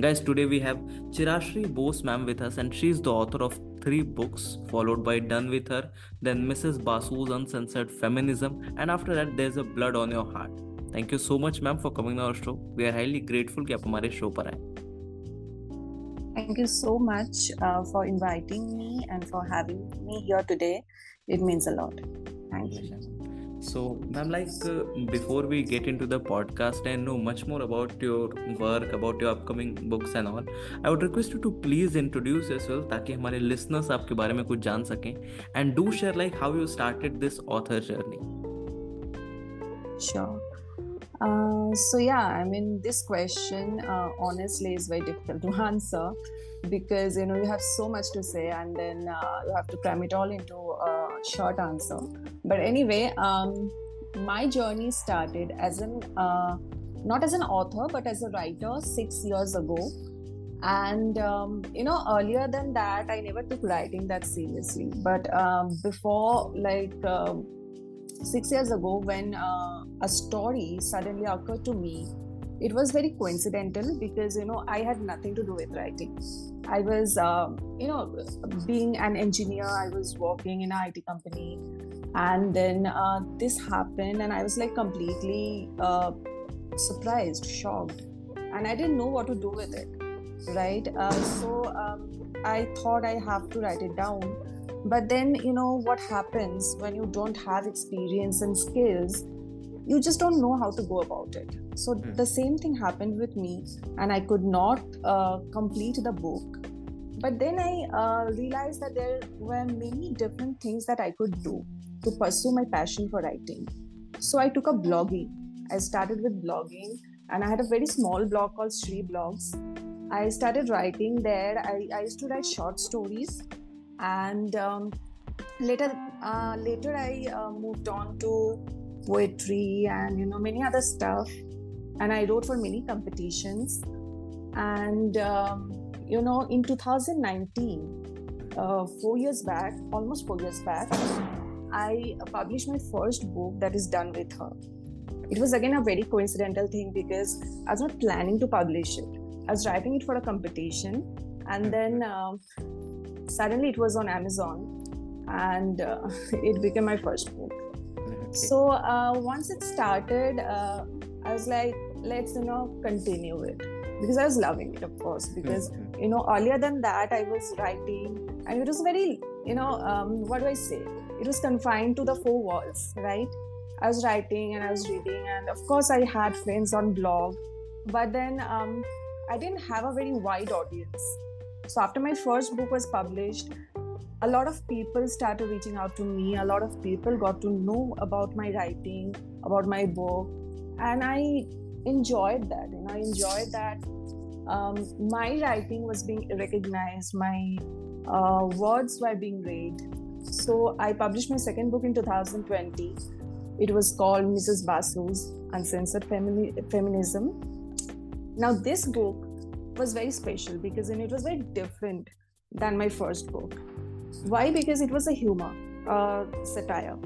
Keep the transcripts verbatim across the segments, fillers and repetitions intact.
Guys, today we have Chirashree Bose ma'am with us, and she's the author of three books, followed by Done With Her, then Missus Basu's Uncensored Feminism, and after that There's a Blood on Your Heart. Thank you so much ma'am for coming on our show. We are highly grateful कि आप हमारे show पर आए. Thank you so much uh, for inviting me and for having me here today. It means a lot. Thank you. So, ma'am, like uh, before we get into the podcast and know much more about your work, about your upcoming books and all, I would request you to please introduce yourself ताकि हमारे listeners आपके बारे में कुछ जान सकें, and do share like how you started this author journey. Sure. Uh, so yeah, I mean, this question uh, honestly is very difficult to answer because you know you have so much to say, and then uh, you have to cram it all into a short answer. But anyway, um, my journey started as an uh, not as an author but as a writer six years ago, and um, you know earlier than that I never took writing that seriously. But um, before like uh, six years ago, when uh, a story suddenly occurred to me, it was very coincidental because you know I had nothing to do with writing. I was uh, you know being an engineer, I was working in an I T company, and then uh, this happened, and I was like completely uh, surprised, shocked, and I didn't know what to do with it, right? Uh, so um, I thought I have to write it down. But then, you know, what happens when you don't have experience and skills, you just don't know how to go about it. So mm. the same thing happened with me, and I could not uh, complete the book. But then I uh, realized that there were many different things that I could do to pursue my passion for writing. So I took up blogging. I started with blogging, and I had a very small blog called Shree Blogs. I started writing there. I, I used to write short stories. And um, later, uh, later I uh, moved on to poetry and you know many other stuff. And I wrote for many competitions. And um, you know, in twenty nineteen, uh, four years back, almost four years back, I published my first book, that is Done With Her. It was again a very coincidental thing because I was not planning to publish it. I was writing it for a competition, and then. Uh, Suddenly it was on Amazon, and uh, it became my first book. Okay. So uh, once it started, uh, I was like, let's, you know, continue it. Because I was loving it, of course, because, mm-hmm. you know, earlier than that, I was writing, and it was very, you know, um, what do I say? It was confined to the four walls, right? I was writing and I was reading, and of course I had friends on blog, but then um, I didn't have a very wide audience. So after my first book was published, a lot of people started reaching out to me. A lot of people got to know about my writing, about my book. And I enjoyed that. You know, I enjoyed that um, my writing was being recognized. My uh, words were being read. So I published my second book in twenty twenty. It was called Missus Basu's Uncensored Femi- Feminism. Now this book was very special because it was very different than my first book. Why? Because it was a humor, uh, satire.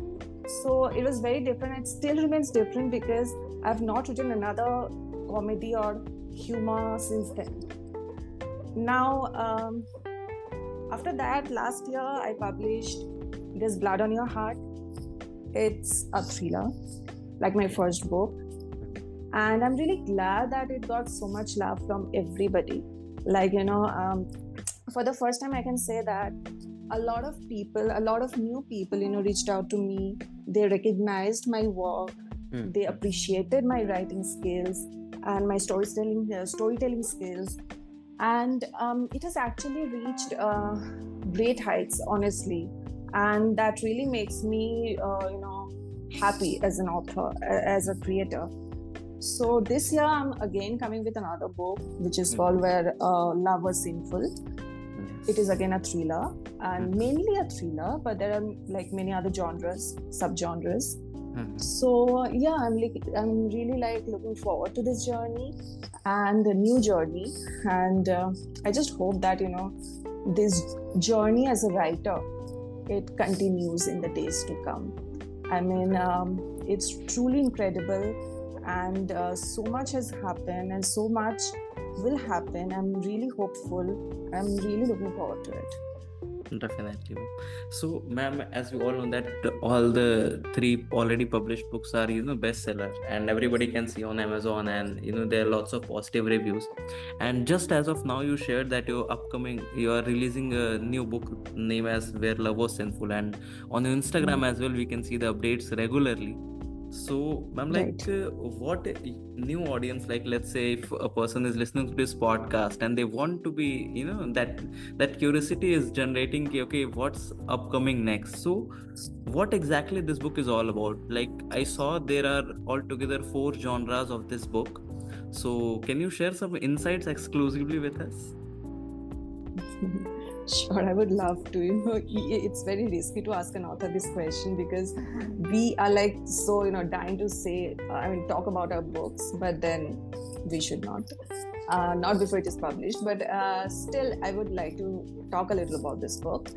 So it was very different. It still remains different because I've not written another comedy or humor since then. Now, um, after that, last year I published There's Blood on Your Heart. It's a thriller, like my first book. And I'm really glad that it got so much love from everybody. Like, you know, um, for the first time I can say that a lot of people, a lot of new people, you know, reached out to me. They recognized my work. Mm. They appreciated my writing skills and my storytelling, uh, storytelling skills. And um, it has actually reached uh, great heights, honestly. And that really makes me, uh, you know, happy as an author, as a creator. So this year I'm again coming with another book, which is called Where uh, Love Was Sinful. It is again a thriller, and mainly a thriller, but there are like many other genres, sub-genres. Mm-hmm. So yeah, I'm like I'm really like looking forward to this journey and a new journey, and uh, I just hope that, you know, this journey as a writer, it continues in the days to come. I mean, um, it's truly incredible, and uh, so much has happened, and so much will happen. I'm really hopeful. I'm really looking forward to it. Definitely. So, ma'am, as we all know that all the three already published books are, you know, bestseller, and everybody can see on Amazon, and you know there are lots of positive reviews. And just as of now, you shared that your upcoming, you are releasing a new book named as Where Love Was Sinful, and on Instagram mm-hmm. as well we can see the updates regularly. So, ma'am, like, right. uh, what new audience, like, let's say if a person is listening to this podcast and they want to be, you know, that that curiosity is generating, okay, what's upcoming next? So, what exactly this book is all about? Like, I saw there are altogether four genres of this book. So, can you share some insights exclusively with us? Sure, I would love to. You know, it's very risky to ask an author this question because we are like so, you know, dying to say, I mean, talk about our books, but then we should not. Uh, not before it is published, but uh, still, I would like to talk a little about this book.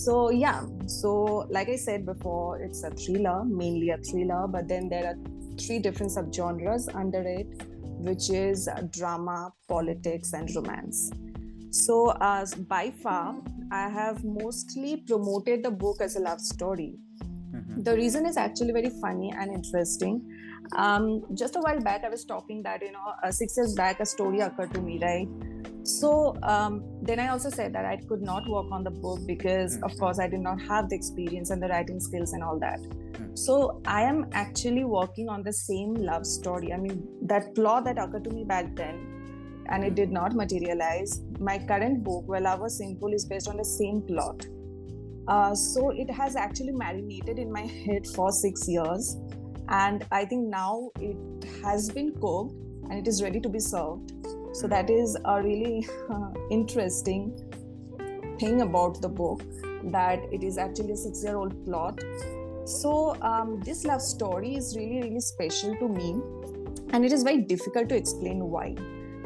So, yeah, so like I said before, it's a thriller, mainly a thriller, but then there are three different subgenres under it, which is drama, politics, and romance. So, uh, by far, I have mostly promoted the book as a love story. Mm-hmm. The reason is actually very funny and interesting. Um, just a while back, I was talking that, you know, uh, six years back, a story occurred to me, right? So, um, then I also said that I could not work on the book because, mm-hmm. of course, I did not have the experience and the writing skills and all that. Mm-hmm. So, I am actually working on the same love story. I mean, that plot that occurred to me back then, and it did not materialize. My current book, Where Love Was Sinful, is based on the same plot. Uh, so it has actually marinated in my head for six years. And I think now it has been cooked and it is ready to be served. So that is a really uh, interesting thing about the book, that it is actually a six-year-old plot. So um, this love story is really, really special to me. And it is very difficult to explain why.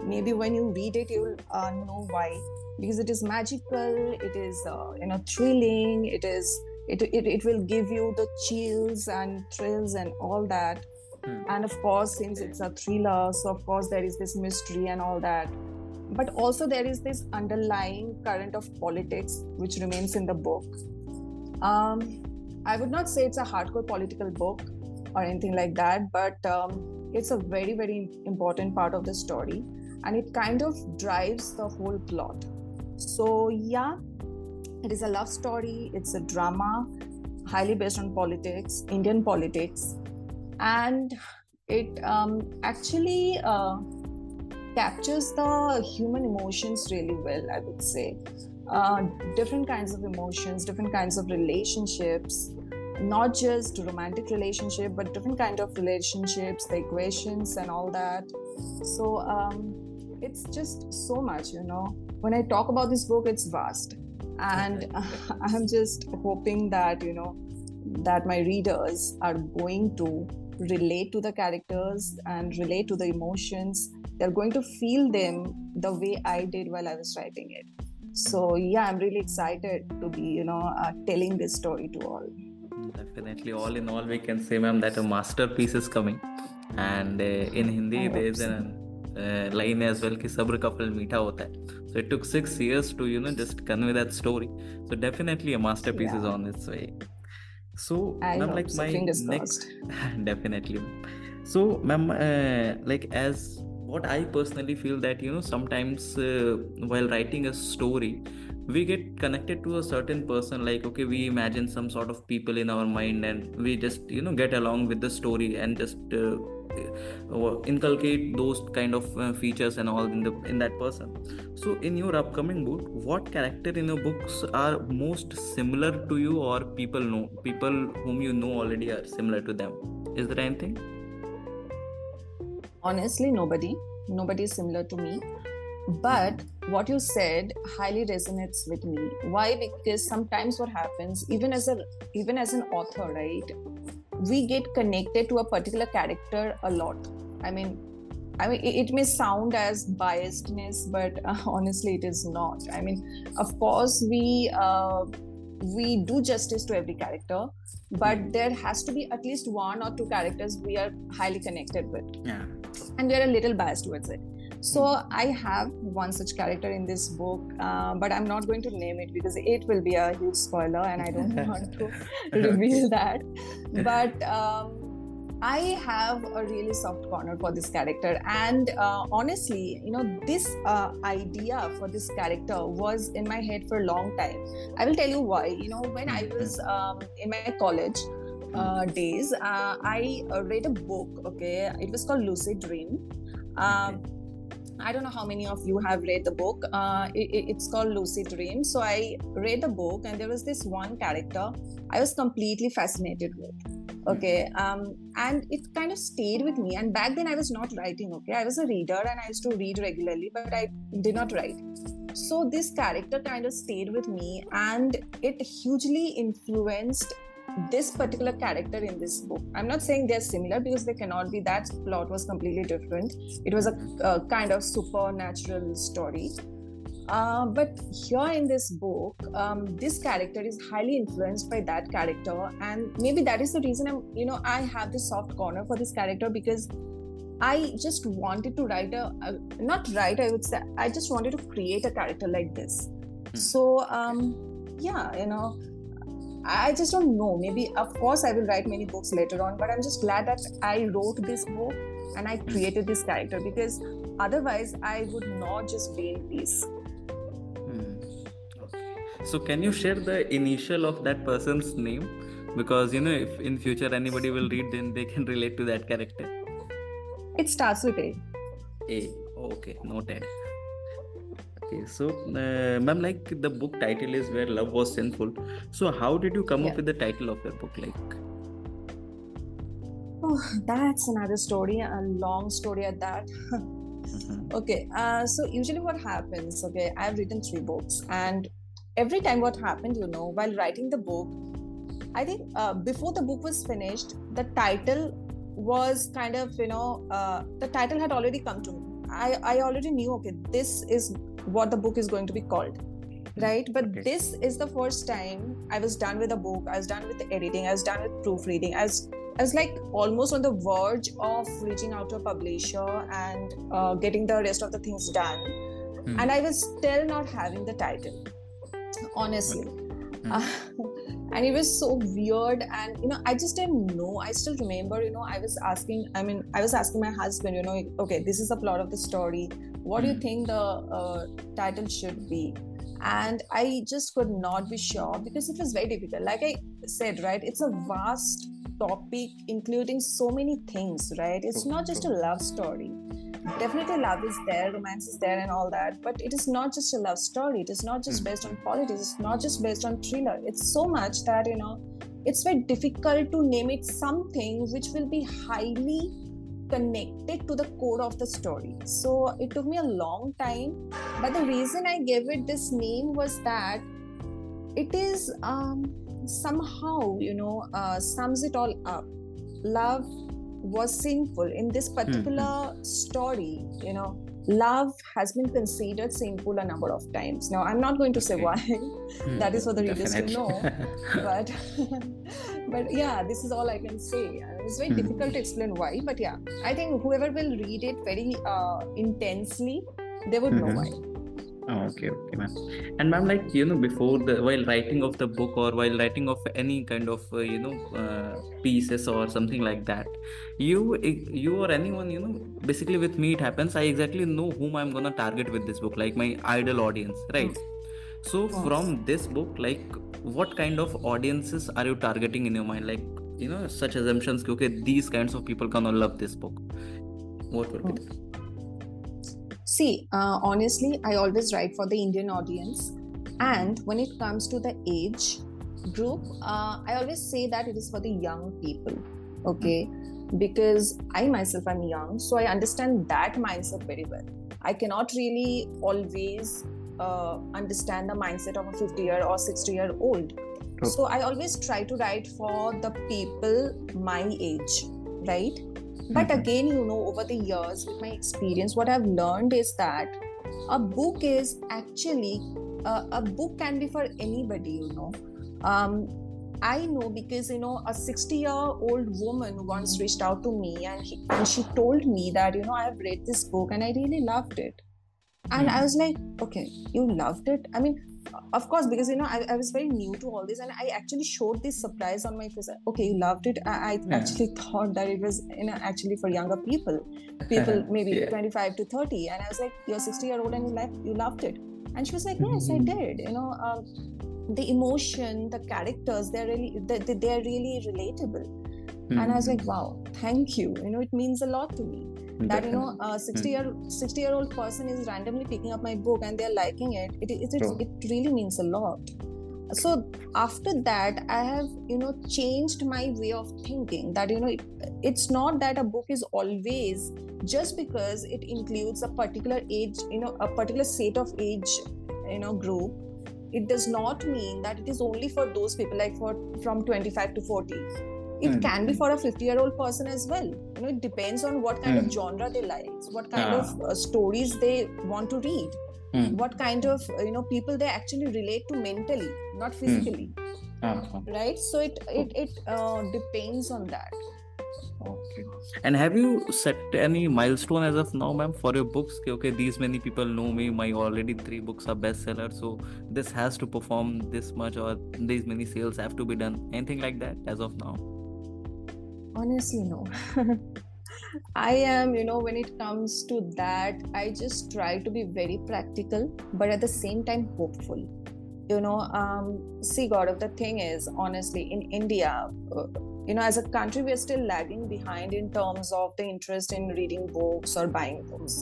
Maybe when you read it, you'll uh, know why, because it is magical, it is uh, you know thrilling, it is it, it it will give you the chills and thrills and all that. Mm. And of course, since it's a thriller, so of course there is this mystery and all that, but also there is this underlying current of politics which remains in the book. Um, I would not say it's a hardcore political book or anything like that, but um, it's a very very important part of the story. And it kind of drives the whole plot. So yeah, it is a love story, it's a drama, highly based on politics, Indian politics. And it um, actually uh, captures the human emotions really well, I would say. Uh, different kinds of emotions, different kinds of relationships, not just romantic relationship, but different kind of relationships, the equations and all that. So, um, it's just so much, you know. When I talk about this book, it's vast, and uh, I'm just hoping that, you know, that my readers are going to relate to the characters and relate to the emotions. They're going to feel them the way I did while I was writing it. So yeah, I'm really excited to be, you know, uh, telling this story to all. Definitely, all in all, we can say, ma'am, that a masterpiece is coming. And uh, in Hindi, there is an Uh, line as well, ki sabr ka phal meetha hota hai. So it took six years to, you know, just convey that story. So definitely a masterpiece yeah. is on its way. So, I ma'am, like my next, definitely. So, ma'am, uh, like as what I personally feel that, you know, sometimes uh, while writing a story, we get connected to a certain person, like, okay, we imagine some sort of people in our mind, and we just, you know, get along with the story and just Uh, inculcate those kind of uh, features and all in the in that person. So in your upcoming book, what character in your books are most similar to you, or people know people whom you know already are similar to them? Is there anything? Honestly, nobody. Nobody is similar to me. But what you said highly resonates with me. Why? Because sometimes what happens, even as a even as an author, right, we get connected to a particular character a lot. I mean, I mean, it may sound as biasedness, but uh, honestly, it is not. I mean, of course, we uh, we do justice to every character, but there has to be at least one or two characters we are highly connected with, yeah, and we are a little biased towards it. So I have one such character in this book, uh, but I'm not going to name it because it will be a huge spoiler and I don't want to reveal that. But um, I have a really soft corner for this character. And uh, honestly, you know, this uh, idea for this character was in my head for a long time. I will tell you why. You know, when I was um, in my college uh, days, uh, I read a book, okay? It was called Lucid Dream. Um, I don't know how many of you have read the book. Uh, it, it's called Lucid Dream. So I read the book and there was this one character I was completely fascinated with. Okay. Um, and it kind of stayed with me. And back then I was not writing. Okay. I was a reader and I used to read regularly, but I did not write. So this character kind of stayed with me and it hugely influenced this particular character in this book. I'm not saying they're similar because they cannot be. That plot was completely different. It was a, a kind of supernatural story. Uh, but here in this book, um, this character is highly influenced by that character. And maybe that is the reason I'm, you know, I have this soft corner for this character because I just wanted to write a, uh, not write, I would say, I just wanted to create a character like this. Hmm. So, um, yeah, you know, I just don't know. Maybe, of course, I will write many books later on, but I'm just glad that I wrote this book and I created this character because otherwise I would not just be in peace. Hmm. Okay. So can you share the initial of that person's name? Because, you know, if in future anybody will read, then they can relate to that character. It starts with A. A. Oh, okay. Noted. Okay, so uh, ma'am, like the book title is Where Love Was Sinful. So how did you come yeah. up with the title of your book? Like, oh, that's another story, a long story at that. mm-hmm. Okay, uh, so usually what happens, okay, I've written three books and every time what happened, you know, while writing the book, I think uh, before the book was finished, the title was kind of, you know, uh, the title had already come to me. I, I already knew, okay, this is what the book is going to be called, right? But okay. This is the first time I was done with the book. I was done with the editing. I was done with proofreading. I was, I was like almost on the verge of reaching out to a publisher and uh, getting the rest of the things done. Hmm. And I was still not having the title, honestly. Hmm. Uh, and it was so weird. And, you know, I just didn't know. I still remember, you know, I was asking, I mean, I was asking my husband, you know, okay, this is the plot of the story. What do you think the uh, title should be? And I just could not be sure because it was very difficult. Like I said, right, it's a vast topic, including so many things, right? It's not just a love story. Definitely love is there, romance is there and all that, but it is not just a love story. It is not just based on politics. It's not just based on thriller. It's so much that, you know, it's very difficult to name it something which will be highly connected to the core of the story. So it took me a long time, but the reason I gave it this name was that it is um, somehow, you know, uh, sums it all up. Love was sinful. In this particular mm-hmm. story, you know, love has been considered sinful a number of times. Now, I'm not going to say okay. why. Mm-hmm. That is for the readers to know. But, but yeah, this is all I can say. It's very mm-hmm. difficult to explain why. But yeah, I think whoever will read it very uh, intensely, they would mm-hmm. know why. Oh, okay, okay, ma'am. And ma'am, like, you know, before the, while writing of the book or while writing of any kind of, uh, you know, uh, pieces or something like that, you, you or anyone, you know, basically with me it happens, I exactly know whom I'm gonna target with this book, like my ideal audience, right? So from this book, like, what kind of audiences are you targeting in your mind? Like, you know, such assumptions, okay, these kinds of people gonna love this book. What will be that? See, uh, honestly, I always write for the Indian audience. And when it comes to the age group, uh, I always say that it is for the young people, okay? Because I myself am young, so I understand that mindset very well. I cannot really always uh, understand the mindset of a fifty-year or sixty-year old. Okay. So I always try to write for the people my age, right? Mm-hmm. But again, you know, over the years, with my experience, what I've learned is that a book is actually, uh, a book can be for anybody, you know. Um, I know because, you know, a sixty-year-old woman once reached out to me and, he, and she told me that, you know, I have read this book and I really loved it. And yeah. I was like, okay, you loved it? I mean, of course, because, you know, I, I was very new to all this and I actually showed this surprise on my face. Okay, you loved it? I, I yeah. actually thought that it was, you know, actually for younger people, people maybe yeah. twenty-five to thirty. And I was like, you're sixty-year-old and you, like, you loved it. And she was like, yes, mm-hmm. I did, you know. Um, the emotion, the characters, they're really they, they're really relatable. Mm-hmm. And I was like, wow, thank you. You know, it means a lot to me. Definitely. That, you know, a sixty-year-old mm-hmm. person is randomly picking up my book and they're liking it. It it, it, oh. it really means a lot. So after that, I have, you know, changed my way of thinking that, you know, it, it's not that a book is always just because it includes a particular age, you know, a particular set of age, you know, group. It does not mean that it is only for those people, like for from twenty-five to forty. It mm. can be for a fifty-year-old person as well. You know, it depends on what kind mm. of genre they like, what kind ah. of uh, stories they want to read, mm. what kind of, you know, people they actually relate to mentally, not physically, mm. ah. right? So it it it uh, depends on that. Okay. And have you set any milestone as of now, ma'am, for your books? Okay, these many people know me. My already three books are bestsellers, so this has to perform this much, or these many sales have to be done. Anything like that as of now? Honestly, no. I am, you know, when it comes to that, I just try to be very practical, but at the same time hopeful. You know, um, see, God, of the thing is, honestly, in India. Uh, You know, as a country, we are still lagging behind in terms of the interest in reading books or buying books,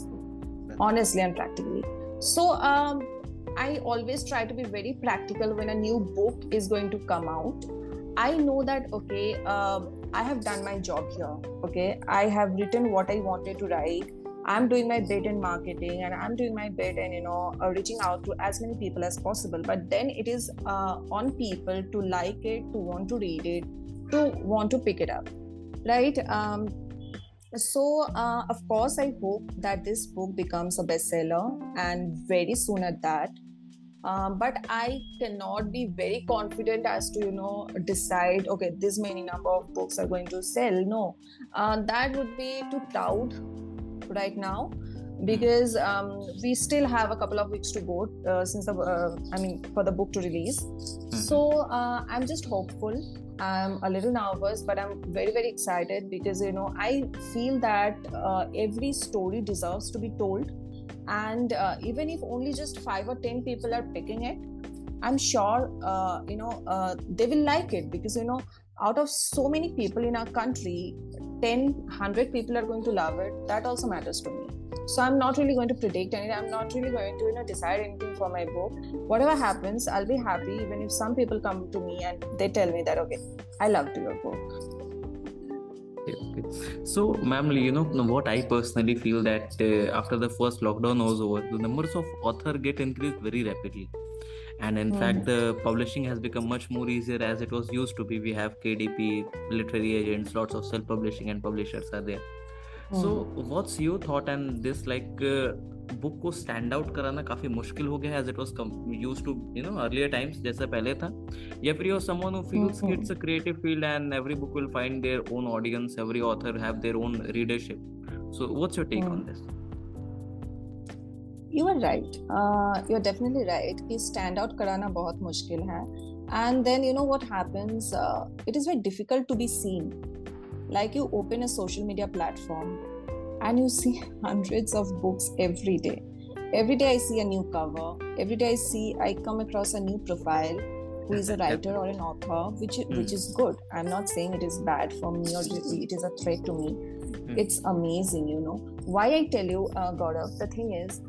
honestly and practically. So, um, I always try to be very practical when a new book is going to come out. I know that, okay, uh, I have done my job here. Okay, I have written what I wanted to write. I'm doing my bit in marketing and I'm doing my bit in, you know, uh, reaching out to as many people as possible. But then it is uh, on people to like it, to want to read it, to want to pick it up, right? Um, so, uh, of course, I hope that this book becomes a bestseller and very soon at that. Um, but I cannot be very confident as to, you know, decide, okay, this many number of books are going to sell. No, uh, that would be too proud right now, because um, we still have a couple of weeks to go uh, since the, uh, I mean, for the book to release. So uh, I'm just hopeful. I'm a little nervous, but I'm very, very excited because, you know, I feel that uh, every story deserves to be told. And uh, even if only just five or ten people are picking it, I'm sure, uh, you know, uh, they will like it because, you know, out of so many people in our country, ten, one hundred people are going to love it. That also matters to me. So I'm not really going to predict anything. I'm not really going to, you know, decide anything for my book. Whatever happens, I'll be happy even if some people come to me and they tell me that, okay, I loved your book. Okay. So, ma'am, you know, what I personally feel that uh, after the first lockdown was over, the numbers of authors get increased very rapidly. And in mm. fact, the publishing has become much more easier as it was used to be. We have K D P, literary agents, lots of self-publishing and publishers are there. Mm. So, what's your thought on this? Like, uh, book को stand out कराना काफी मुश्किल हो गया है as it was used to, you know, earlier times जैसा पहले था. या फिर you're someone who feels mm-hmm. it's a creative field and every book will find their own audience, every author have their own readership. So, what's your take mm. on this? You are right. Uh, you are definitely right. कि stand out कराना बहुत मुश्किल है. And then you know what happens? Uh, it is very difficult to be seen. Like you open a social media platform and you see hundreds of books every day. Every day I see a new cover. Every day I see, I come across a new profile who is a writer or an author, which, mm. which is good. I'm not saying it is bad for me or it is a threat to me. Mm. It's amazing, you know. Why I tell you, uh, Gaurav, the thing is,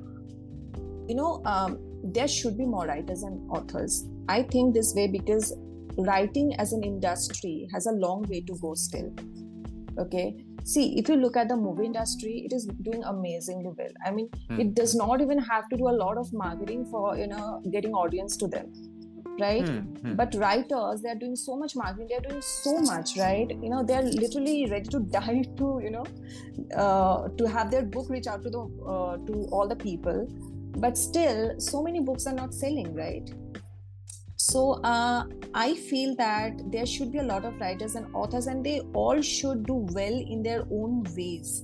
you know, um, there should be more writers and authors. I think this way because writing as an industry has a long way to go still. Okay, see, if you look at the movie industry, it is doing amazingly well. I mean, mm. it does not even have to do a lot of marketing for, you know, getting audience to them, right? Mm. But writers, they're doing so much marketing, they're doing so much, right? You know, they're literally ready to die to, you know, uh, to have their book reach out to the uh, to all the people. But still, so many books are not selling, right? So uh, I feel that there should be a lot of writers and authors, and they all should do well in their own ways,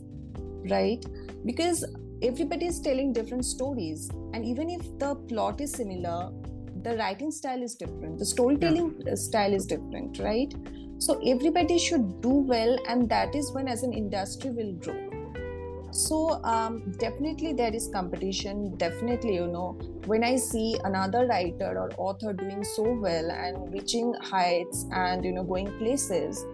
right? Because everybody is telling different stories, and even if the plot is similar, the writing style is different, the storytelling yeah. style is different, right? So everybody should do well, and that is when as an industry will grow. So um, definitely there is competition, definitely, you know, when I see another writer or author doing so well and reaching heights and, you know, going places,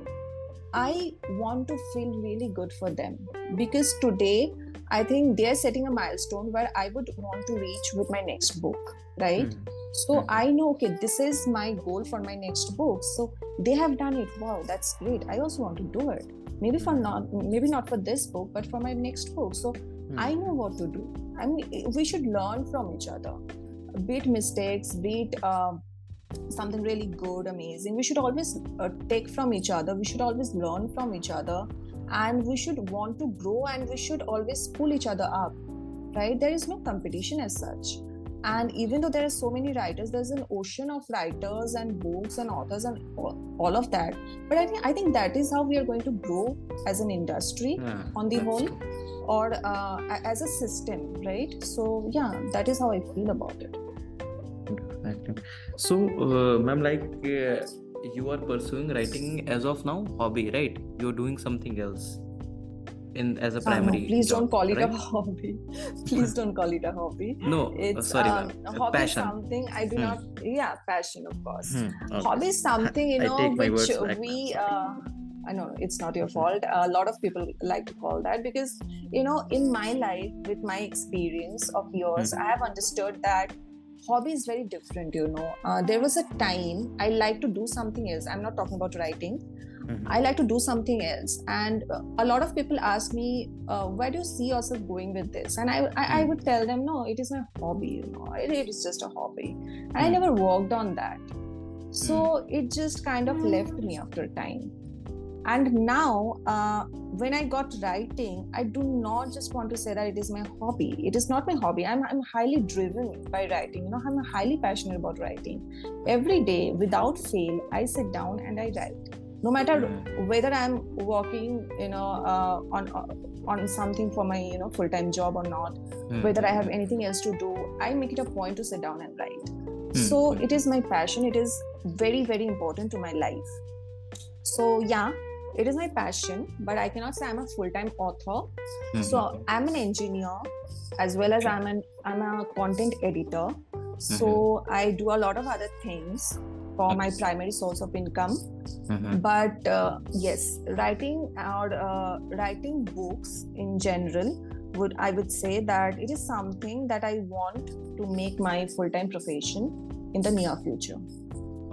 I want to feel really good for them, because today I think they're setting a milestone where I would want to reach with my next book, right? Mm. So mm. I know, okay, this is my goal for my next book. So they have done it. Wow, that's great. I also want to do it. Maybe for not, maybe not for this book, but for my next book. So hmm. I know what to do. I mean, we should learn from each other. Be it mistakes, be it uh, something really good, amazing. We should always uh, take from each other. We should always learn from each other, and we should want to grow, and we should always pull each other up, right? There is no competition as such. And even though there are so many writers, there's an ocean of writers and books and authors and all of that. But I think I think that is how we are going to grow as an industry yeah, on the whole, cool. or uh, as a system, right? So yeah, that is how I feel about it. So, uh, ma'am, like uh, you are pursuing writing as of now, hobby, right? You're doing something else. In as a primary. Oh, no, please job, don't call it right? a hobby. Please don't call it a hobby. No, it's sorry, um, a hobby passion. Is something I do hmm. not. Yeah, passion, of course. Hmm, okay. Hobby is something you I know which we. Uh, I know it's not your fault. A lot of people like to call that, because you know, in my life, with my experience of yours, hmm. I have understood that hobby is very different. You know, uh, there was a time I like to do something else. I'm not talking about writing. Mm-hmm. I like to do something else, and uh, a lot of people ask me, uh, "Where do you see yourself going with this?" And I, I, mm-hmm. I would tell them, "No, it is my hobby. You know, it, it is just a hobby." And mm-hmm. I never worked on that, so mm-hmm. it just kind of left me after time. And now, uh, when I got writing, I do not just want to say that it is my hobby. It is not my hobby. I'm, I'm highly driven by writing. You know, I'm highly passionate about writing. Every day, without fail, I sit down and I write. No matter whether I'm working, you know, uh, on uh, on something for my, you know, full-time job or not, mm-hmm. whether I have anything else to do, I make it a point to sit down and write. Mm-hmm. So it is my passion. It is very, very important to my life. So yeah, it is my passion, but I cannot say I'm a full-time author. Mm-hmm. So I'm an engineer, as well as I'm an I'm a content editor. So mm-hmm. I do a lot of other things for my primary source of income. Mm-hmm. But uh, yes, writing or uh, writing books in general, would I would say that it is something that I want to make my full-time profession in the near future.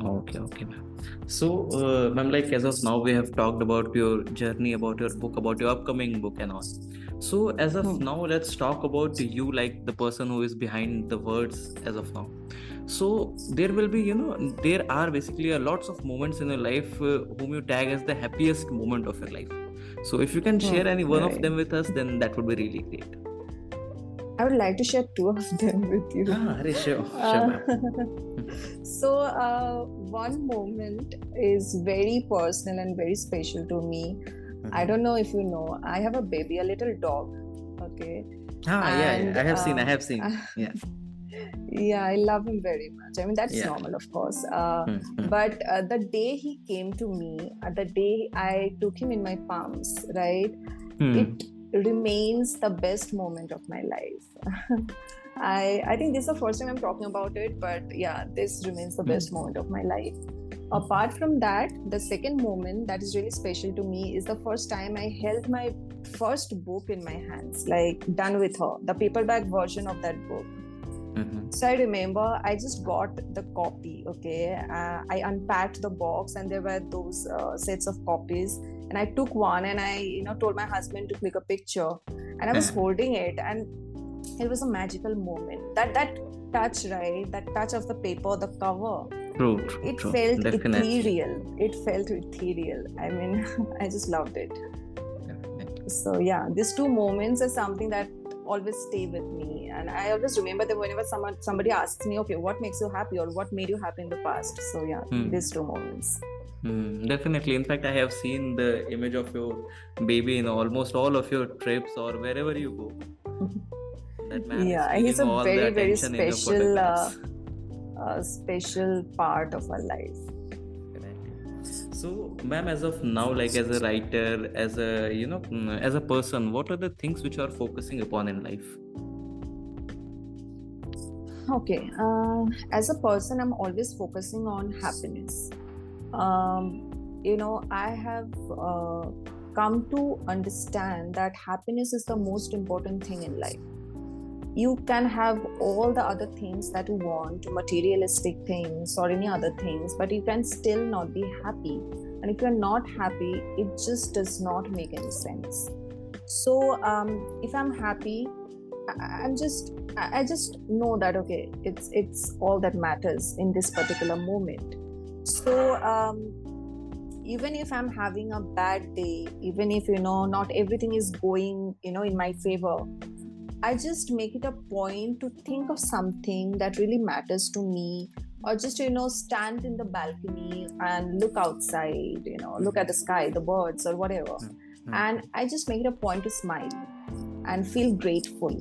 Okay, okay, ma'am. So, uh, ma'am, like as of now, we have talked about your journey, about your book, about your upcoming book and all. So, as of hmm. now, let's talk about you, like the person who is behind the words as of now. So there will be, you know, there are basically lots of moments in your life uh, whom you tag as the happiest moment of your life. So if you can share oh, any one right. of them with us, then that would be really great. I would like to share two of them with you. Ah, sure, sure. Uh, so uh, one moment is very personal and very special to me. Mm-hmm. I don't know if you know, I have a baby, a little dog. Okay. Ah, and, yeah, yeah, I have uh, seen, I have seen. Yeah. Yeah, I love him very much. I mean, that's yeah. normal, of course. Uh, mm-hmm. But uh, the day he came to me, uh, the day I took him in my palms, right? Mm. It remains the best moment of my life. I I think this is the first time I'm talking about it, but yeah, this remains the best mm. moment of my life. Apart from that, the second moment that is really special to me is the first time I held my first book in my hands, like Done With Her, the paperback version of that book. Mm-hmm. So I remember I just got the copy, okay, uh, I unpacked the box and there were those uh, sets of copies and I took one, and I, you know, told my husband to click a picture, and I was holding it, and it was a magical moment. That that touch, right? That touch of the paper, the cover. True. true it true. felt Definitely. ethereal. It felt ethereal. I mean, I just loved it. Definitely. So yeah, these two moments are something that always stay with me, and I always remember that whenever someone somebody asks me, okay, what makes you happy or what made you happy in the past? So yeah, mm. these two moments. Mm, definitely. In fact, I have seen the image of your baby in almost all of your trips or wherever you go. That man yeah, is he's a very, very special, uh, uh, special part of our life. So, ma'am, as of now, like as a writer, as a, you know, as a person, what are the things which you are focusing upon in life? Okay. Uh, as a person, I'm always focusing on happiness. Um, you know, I have uh, come to understand that happiness is the most important thing in life. You can have all the other things that you want, materialistic things or any other things, but you can still not be happy. And if you're not happy, it just does not make any sense. So, um, if I'm happy, I- I'm just, I-, I just know that, okay, it's, it's all that matters in this particular moment. So, um, even if I'm having a bad day, even if, you know, not everything is going, you know, in my favor, I just make it a point to think of something that really matters to me, or just, you know, stand in the balcony and look outside, you know, look at the sky, the birds or whatever. Mm-hmm. And I just make it a point to smile and feel grateful,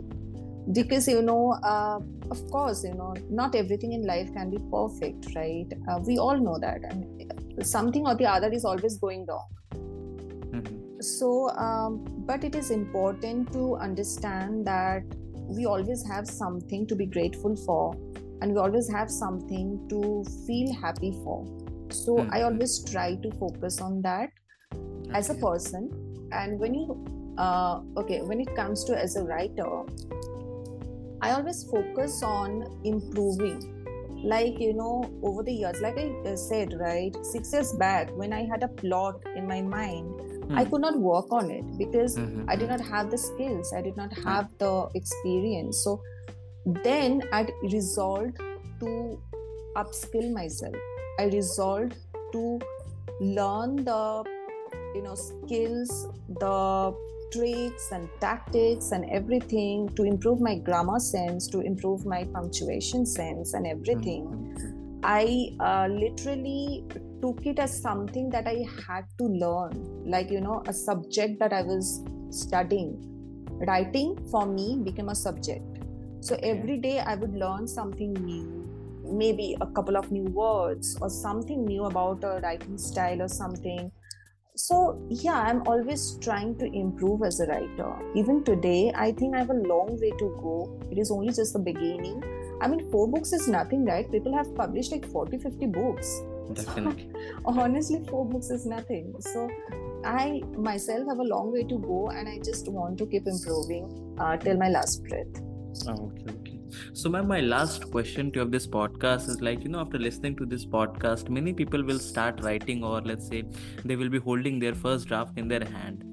because, you know, uh, of course, you know, not everything in life can be perfect, right? Uh, we all know that. I mean, something or the other is always going wrong. Mm-hmm. So, um, but it is important to understand that we always have something to be grateful for, and we always have something to feel happy for. So mm-hmm. I always try to focus on that okay. as a person. And when you, uh, okay, when it comes to as a writer, I always focus on improving. Like, you know, over the years, like I said, right, six years back, when I had a plot in my mind, mm. I could not work on it because mm-hmm. I did not have the skills. I did not have the experience. So then I resolved to upskill myself. I resolved to learn the, you know, skills, the tricks and tactics and everything to improve my grammar sense, to improve my punctuation sense and everything. Mm-hmm. I uh, literally took it as something that I had to learn, like, you know, a subject that I was studying. Writing for me became a subject. So every day I would learn something new, maybe a couple of new words or something new about a writing style or something. So, yeah, I'm always trying to improve as a writer. Even today, I think I have a long way to go. It is only just the beginning. I mean, four books is nothing, right? People have published like forty, fifty books. Definitely. Honestly, four books is nothing. So, I myself have a long way to go, and I just want to keep improving uh, till my last breath. Oh, okay, okay. So, ma'am, my last question to you of this podcast is, like, you know, after listening to this podcast, many people will start writing, or let's say they will be holding their first draft in their hand.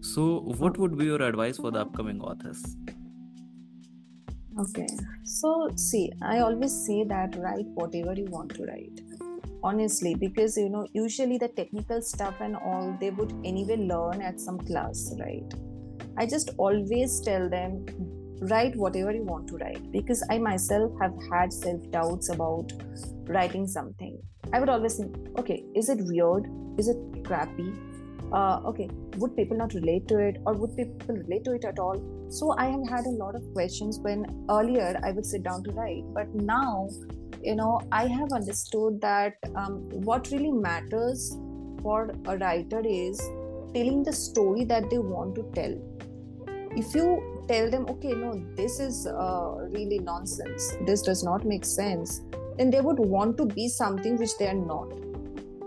So what would be your advice for the upcoming authors? Okay. So see, I always say that write whatever you want to write. Honestly, because, you know, usually the technical stuff and all, they would anyway learn at some class, right? I just always tell them, write whatever you want to write, because I myself have had self-doubts about writing something. I would always think, okay, is it weird? Is it crappy? Uh, okay, would people not relate to it, or would people relate to it at all? So I have had a lot of questions when earlier I would sit down to write, but now, you know, I have understood that um, what really matters for a writer is telling the story that they want to tell. If you tell them, okay, no, this is uh, really nonsense, this does not make sense, then they would want to be something which they are not.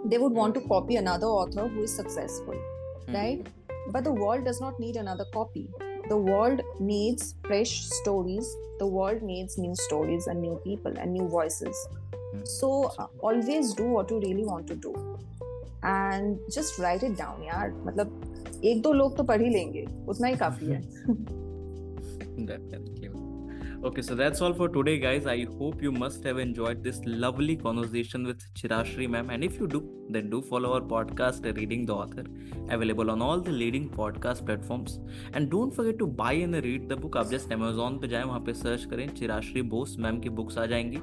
They would want to copy another author who is successful, mm-hmm. right? But the world does not need another copy. The world needs fresh stories. The world needs new stories and new people and new voices. Mm-hmm. So uh, always do what you really want to do. and just write it down यार. मतलब एक दो लोग तो पढ़ ही लेंगे, उतना ही काफी है. Okay, so that's all for today, guys. I hope you must have enjoyed this lovely conversation with Chirashree ma'am. And if you do, then do follow our podcast, Reading the Author, available on all the leading podcast platforms. And don't forget to buy and read the book. आप just Amazon पे जाएं, वहाँ पे search करें, Chirashree Bose ma'am की books आ जाएंगी.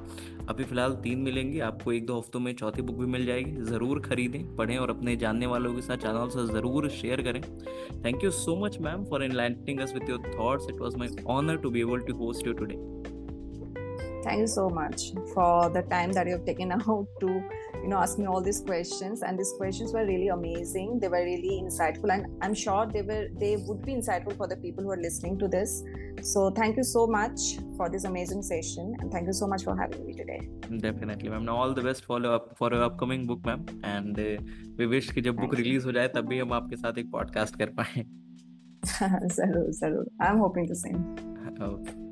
अभी फिलहाल तीन मिलेंगी, आपको एक दो हफ्तों में चौथी बुक भी मिल जाएगी. ज़रूर खरीदें, पढ़ें और अपने जानने वालों के साथ चैनल से ज़रूर शेयर करें. Thank you so much ma'am for enlightening us with your thoughts. It was my honour to be able to host you today. Thank you so much for the time that you have taken out to, you know, ask me all these questions. And these questions were really amazing. They were really insightful, and I'm sure they were they would be insightful for the people who are listening to this. So thank you so much for this amazing session, and thank you so much for having me today. Definitely, ma'am. Now all the best for your for your upcoming book, ma'am. And uh, we wish कि जब book release हो जाए तब भी हम आपके साथ एक podcast कर पाएं. जरूर जरूर. I'm hoping the same. Okay.